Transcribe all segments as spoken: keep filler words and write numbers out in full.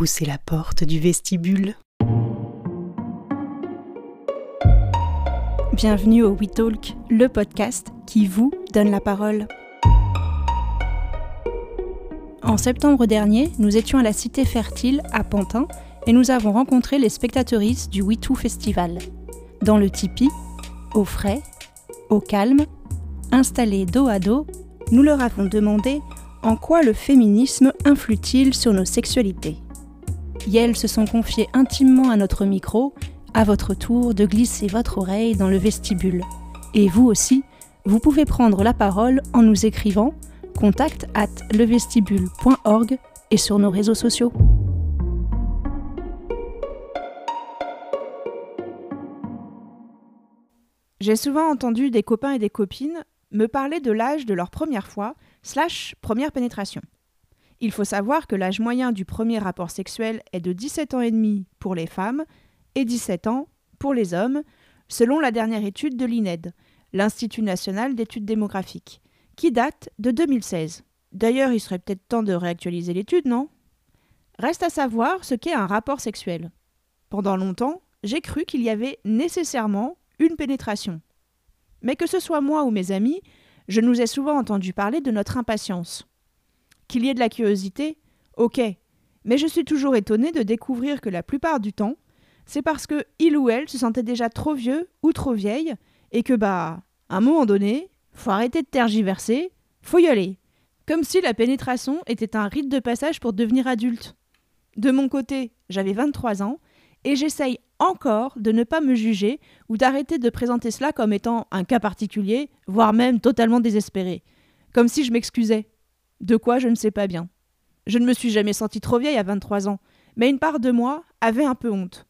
pousser la porte du vestibule. Bienvenue au WeTalk, le podcast qui vous donne la parole. En septembre dernier, nous étions à la Cité Fertile, à Pantin, et nous avons rencontré les spectatrices du WeToo Festival. Dans le Tipeee, au frais, au calme, installés dos à dos, nous leur avons demandé en quoi le féminisme influe-t-il sur nos sexualités. Et elles se sont confiées intimement à notre micro, à votre tour de glisser votre oreille dans le vestibule. Et vous aussi, vous pouvez prendre la parole en nous écrivant contact arobase levestibule point org et sur nos réseaux sociaux. J'ai souvent entendu des copains et des copines me parler de l'âge de leur première fois, slash première pénétration. Il faut savoir que l'âge moyen du premier rapport sexuel est de dix-sept ans et demi pour les femmes et dix-sept ans pour les hommes, selon la dernière étude de l'I N E D, l'Institut national d'études démographiques, qui date de deux mille seize. D'ailleurs, il serait peut-être temps de réactualiser l'étude, non ? Reste à savoir ce qu'est un rapport sexuel. Pendant longtemps, j'ai cru qu'il y avait nécessairement une pénétration. Mais que ce soit moi ou mes amis, je nous ai souvent entendu parler de notre impatience. Qu'il y ait de la curiosité, ok, mais je suis toujours étonnée de découvrir que la plupart du temps, c'est parce que il ou elle se sentait déjà trop vieux ou trop vieille, et que bah, à un moment donné, faut arrêter de tergiverser, faut y aller. Comme si la pénétration était un rite de passage pour devenir adulte. De mon côté, j'avais vingt-trois ans et j'essaye encore de ne pas me juger ou d'arrêter de présenter cela comme étant un cas particulier, voire même totalement désespéré. Comme si je m'excusais. De quoi je ne sais pas bien. Je ne me suis jamais sentie trop vieille à vingt-trois ans, mais une part de moi avait un peu honte.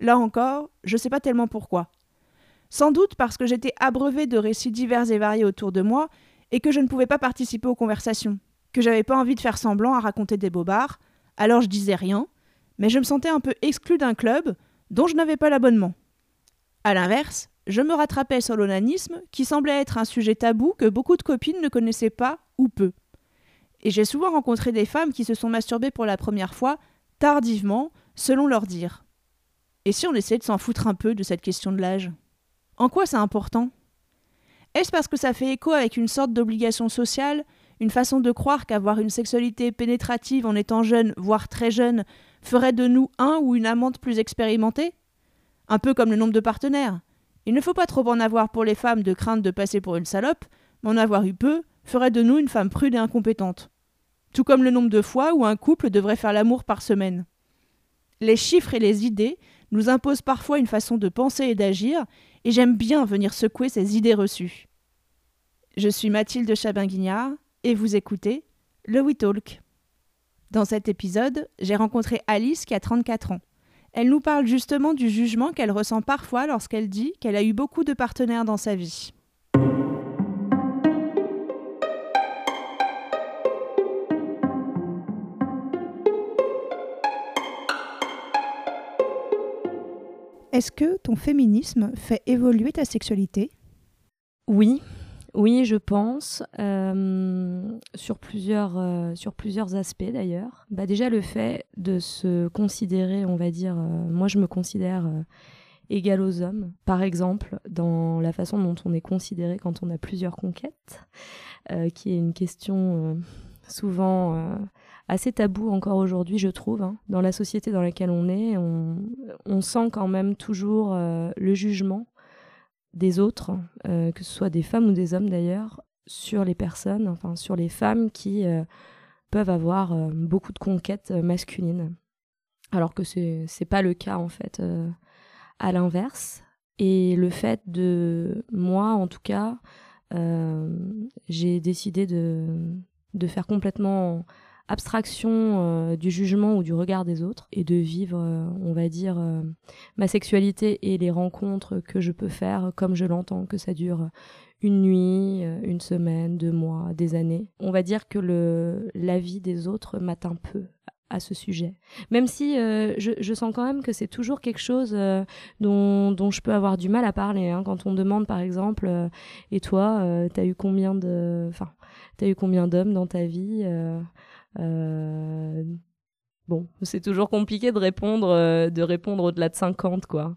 Là encore, je sais pas tellement pourquoi. Sans doute parce que j'étais abreuvée de récits divers et variés autour de moi et que je ne pouvais pas participer aux conversations, que j'avais pas envie de faire semblant à raconter des bobards, alors je disais rien, mais je me sentais un peu exclue d'un club dont je n'avais pas l'abonnement. A l'inverse, je me rattrapais sur l'onanisme qui semblait être un sujet tabou que beaucoup de copines ne connaissaient pas ou peu. Et j'ai souvent rencontré des femmes qui se sont masturbées pour la première fois, tardivement, selon leur dire. Et si on essayait de s'en foutre un peu de cette question de l'âge ? En quoi c'est important ? Est-ce parce que ça fait écho avec une sorte d'obligation sociale, une façon de croire qu'avoir une sexualité pénétrative en étant jeune, voire très jeune, ferait de nous un ou une amante plus expérimentée ? Un peu comme le nombre de partenaires. Il ne faut pas trop en avoir pour les femmes de crainte de passer pour une salope, mais en avoir eu peu ferait de nous une femme prude et incompétente. Tout comme le nombre de fois où un couple devrait faire l'amour par semaine. Les chiffres et les idées nous imposent parfois une façon de penser et d'agir, et j'aime bien venir secouer ces idées reçues. Je suis Mathilde Chabain-Guignard, et vous écoutez le WeTalk. Dans cet épisode, j'ai rencontré Alice qui a trente-quatre ans. Elle nous parle justement du jugement qu'elle ressent parfois lorsqu'elle dit qu'elle a eu beaucoup de partenaires dans sa vie. Est-ce que ton féminisme fait évoluer ta sexualité ? Oui, oui, je pense, euh, sur plusieurs, euh, sur plusieurs aspects d'ailleurs. Bah déjà le fait de se considérer, on va dire, euh, moi je me considère euh, égale aux hommes, par exemple, dans la façon dont on est considéré quand on a plusieurs conquêtes, euh, qui est une question euh, souvent... Euh, assez tabou encore aujourd'hui, je trouve. Hein. Dans la société dans laquelle on est, on, on sent quand même toujours euh, le jugement des autres, euh, que ce soit des femmes ou des hommes d'ailleurs, sur les personnes, enfin sur les femmes qui euh, peuvent avoir euh, beaucoup de conquêtes euh, masculines. Alors que c'est, c'est pas le cas en fait, euh, à l'inverse. Et le fait de, moi en tout cas, euh, j'ai décidé de, de faire complètement... abstraction euh, du jugement ou du regard des autres et de vivre, euh, on va dire, euh, ma sexualité et les rencontres que je peux faire comme je l'entends, que ça dure une nuit, une semaine, deux mois, des années. On va dire que le, l'avis des autres m'atteint peu à ce sujet. Même si euh, je, je sens quand même que c'est toujours quelque chose euh, dont, dont je peux avoir du mal à parler. Hein, quand on demande par exemple euh, « Et toi, euh, t'as eu combien de... enfin, t'as eu combien d'hommes dans ta vie euh, ?» Euh, Bon, c'est toujours compliqué de répondre, euh, de répondre au-delà de cinquante, quoi.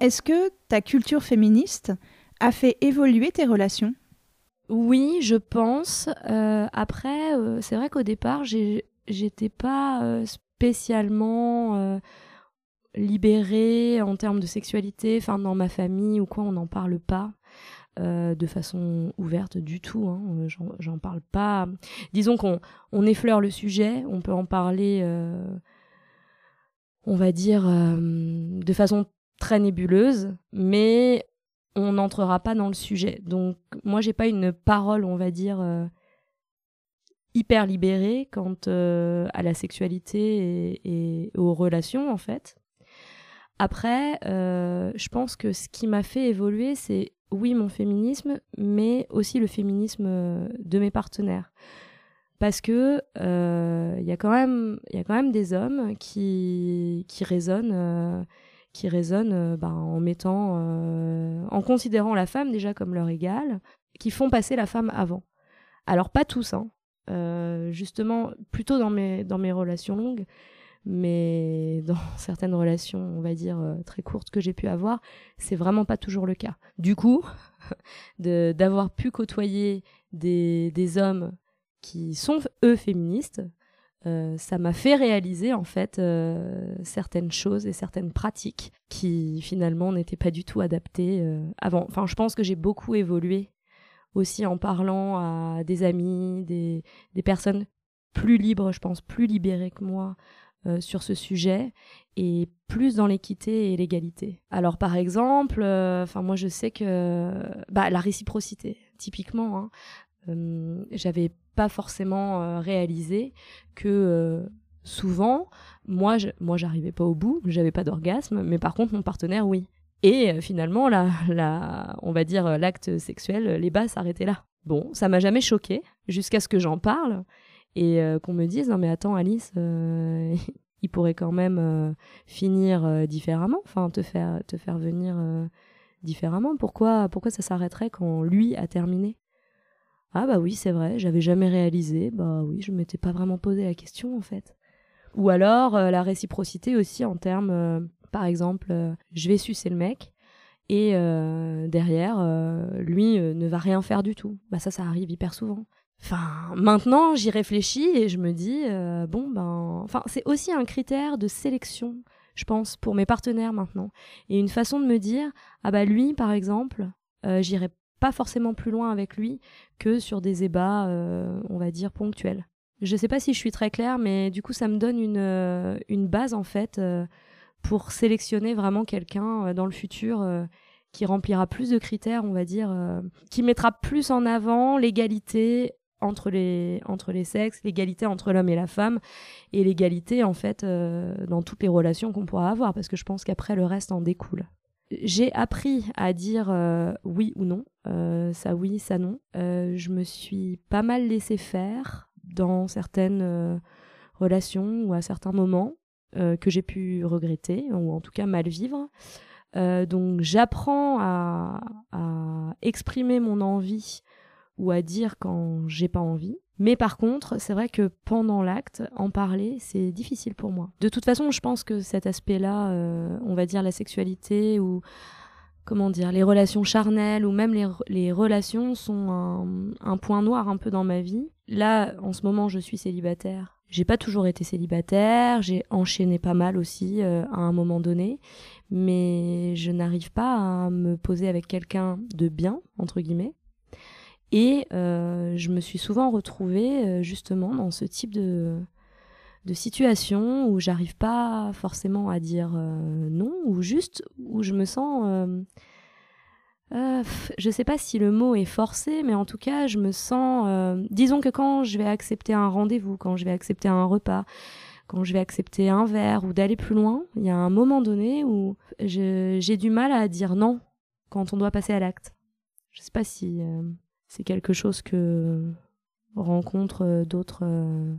Est-ce que ta culture féministe a fait évoluer tes relations ? Oui, je pense. Euh, après, euh, c'est vrai qu'au départ, j'ai, j'étais pas euh, spécialement euh, libérée en termes de sexualité. Enfin, dans ma famille ou quoi, on n'en parle pas euh, de façon ouverte du tout. Hein. J'en, j'en parle pas. Disons qu'on on effleure le sujet, on peut en parler, euh, on va dire, euh, de façon très nébuleuse, mais on n'entrera pas dans le sujet. Donc moi, j'ai pas une parole, on va dire, euh, hyper libérée quant euh, à la sexualité et, et aux relations, en fait. Après, euh, je pense que ce qui m'a fait évoluer, c'est, oui, mon féminisme, mais aussi le féminisme de mes partenaires. Parce que euh, y a quand même, y a quand même des hommes qui, qui résonnent... Euh, qui résonnent bah, en mettant, euh, en considérant la femme déjà comme leur égale, qui font passer la femme avant. Alors pas tous, hein. Euh, justement, plutôt dans mes, dans mes relations longues, mais dans certaines relations, on va dire, très courtes que j'ai pu avoir, c'est vraiment pas toujours le cas. Du coup, de, d'avoir pu côtoyer des, des hommes qui sont, eux, féministes, Euh, ça m'a fait réaliser en fait euh, certaines choses et certaines pratiques qui finalement n'étaient pas du tout adaptées euh, avant. Enfin, je pense que j'ai beaucoup évolué aussi en parlant à des amis, des, des personnes plus libres, je pense, plus libérées que moi euh, sur ce sujet et plus dans l'équité et l'égalité. Alors par exemple, euh, moi je sais que bah, la réciprocité, typiquement, hein, euh, j'avais pas forcément euh, réalisé que euh, souvent, moi, je, moi j'arrivais pas au bout, j'avais pas d'orgasme, mais par contre mon partenaire oui. Et euh, finalement, la, la, on va dire l'acte sexuel, les bas s'arrêtaient là. Bon, ça m'a jamais choquée jusqu'à ce que j'en parle et euh, qu'on me dise non mais attends Alice, euh, il pourrait quand même euh, finir euh, différemment, enfin te faire te faire venir euh, différemment. Pourquoi pourquoi ça s'arrêterait quand lui a terminé? Ah bah oui, c'est vrai, j'avais jamais réalisé, bah oui, je m'étais pas vraiment posé la question en fait. Ou alors euh, la réciprocité aussi en termes, euh, par exemple, euh, je vais sucer le mec et euh, derrière, euh, lui euh, ne va rien faire du tout. Bah ça, ça arrive hyper souvent. Enfin, maintenant, j'y réfléchis et je me dis, euh, bon ben, enfin c'est aussi un critère de sélection, je pense, pour mes partenaires maintenant. Et une façon de me dire, ah bah lui, par exemple, euh, j'irai pas forcément plus loin avec lui que sur des ébats, euh, on va dire, ponctuels. Je sais pas si je suis très claire, mais du coup, ça me donne une, euh, une base, en fait, euh, pour sélectionner vraiment quelqu'un euh, dans le futur euh, qui remplira plus de critères, on va dire, euh, qui mettra plus en avant l'égalité entre les, entre les sexes, l'égalité entre l'homme et la femme, et l'égalité, en fait, euh, dans toutes les relations qu'on pourra avoir, parce que je pense qu'après, le reste en découle. J'ai appris à dire euh, oui ou non, euh, ça oui, ça non. Euh, je me suis pas mal laissée faire dans certaines euh, relations ou à certains moments euh, que j'ai pu regretter ou en tout cas mal vivre. Euh, donc j'apprends à, à exprimer mon envie ou à dire quand j'ai pas envie. Mais par contre, c'est vrai que pendant l'acte, en parler, c'est difficile pour moi. De toute façon, je pense que cet aspect-là, euh, on va dire la sexualité ou comment dire, les relations charnelles ou même les, les relations sont un, un point noir un peu dans ma vie. Là, en ce moment, je suis célibataire. J'ai pas toujours été célibataire, j'ai enchaîné pas mal aussi euh, à un moment donné, mais je n'arrive pas à me poser avec quelqu'un de bien, entre guillemets. Et euh, je me suis souvent retrouvée euh, justement dans ce type de, de situation où j'arrive pas forcément à dire euh, non, ou juste où je me sens... Euh, euh, je sais pas si le mot est forcé, mais en tout cas je me sens... Euh, disons que quand je vais accepter un rendez-vous, quand je vais accepter un repas, quand je vais accepter un verre ou d'aller plus loin, il y a un moment donné où je, j'ai du mal à dire non quand on doit passer à l'acte. Je sais pas si... Euh, C'est quelque chose que rencontrent d'autres, euh,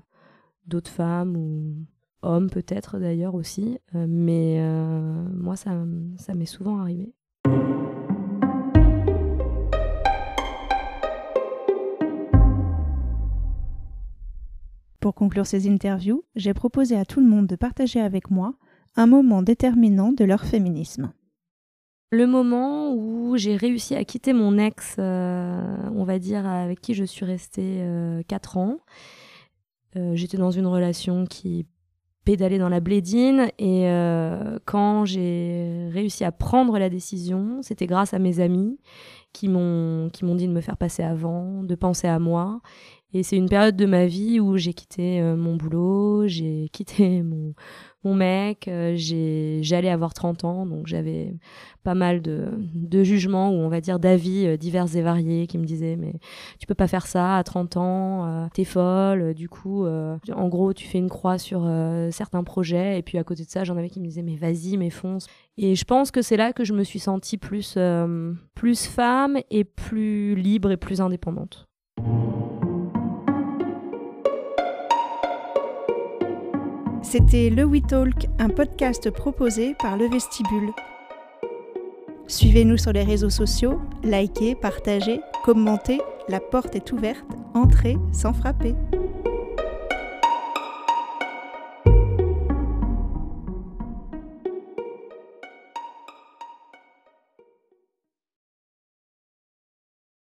d'autres femmes ou hommes peut-être d'ailleurs aussi. Euh, mais euh, moi, ça, ça m'est souvent arrivé. Pour conclure ces interviews, j'ai proposé à tout le monde de partager avec moi un moment déterminant de leur féminisme. Le moment où j'ai réussi à quitter mon ex, euh, on va dire, avec qui je suis restée euh, quatre ans. Euh, j'étais dans une relation qui pédalait dans la blédine et euh, quand j'ai réussi à prendre la décision, c'était grâce à mes amis qui m'ont, qui m'ont dit de me faire passer avant, de penser à moi. Et c'est une période de ma vie où j'ai quitté euh, mon boulot, j'ai quitté mon... Mon mec, euh, j'ai, j'allais avoir trente ans, donc j'avais pas mal de, de jugements ou on va dire d'avis euh, divers et variés qui me disaient « mais tu peux pas faire ça à trente ans, euh, t'es folle, euh, du coup, euh, en gros, tu fais une croix sur euh, certains projets ». Et puis à côté de ça, j'en avais qui me disaient « mais vas-y, mais fonce ». Et je pense que c'est là que je me suis sentie plus, euh, plus femme et plus libre et plus indépendante. C'était Le We Talk, un podcast proposé par Le Vestibule. Suivez-nous sur les réseaux sociaux, likez, partagez, commentez, la porte est ouverte, entrez sans frapper.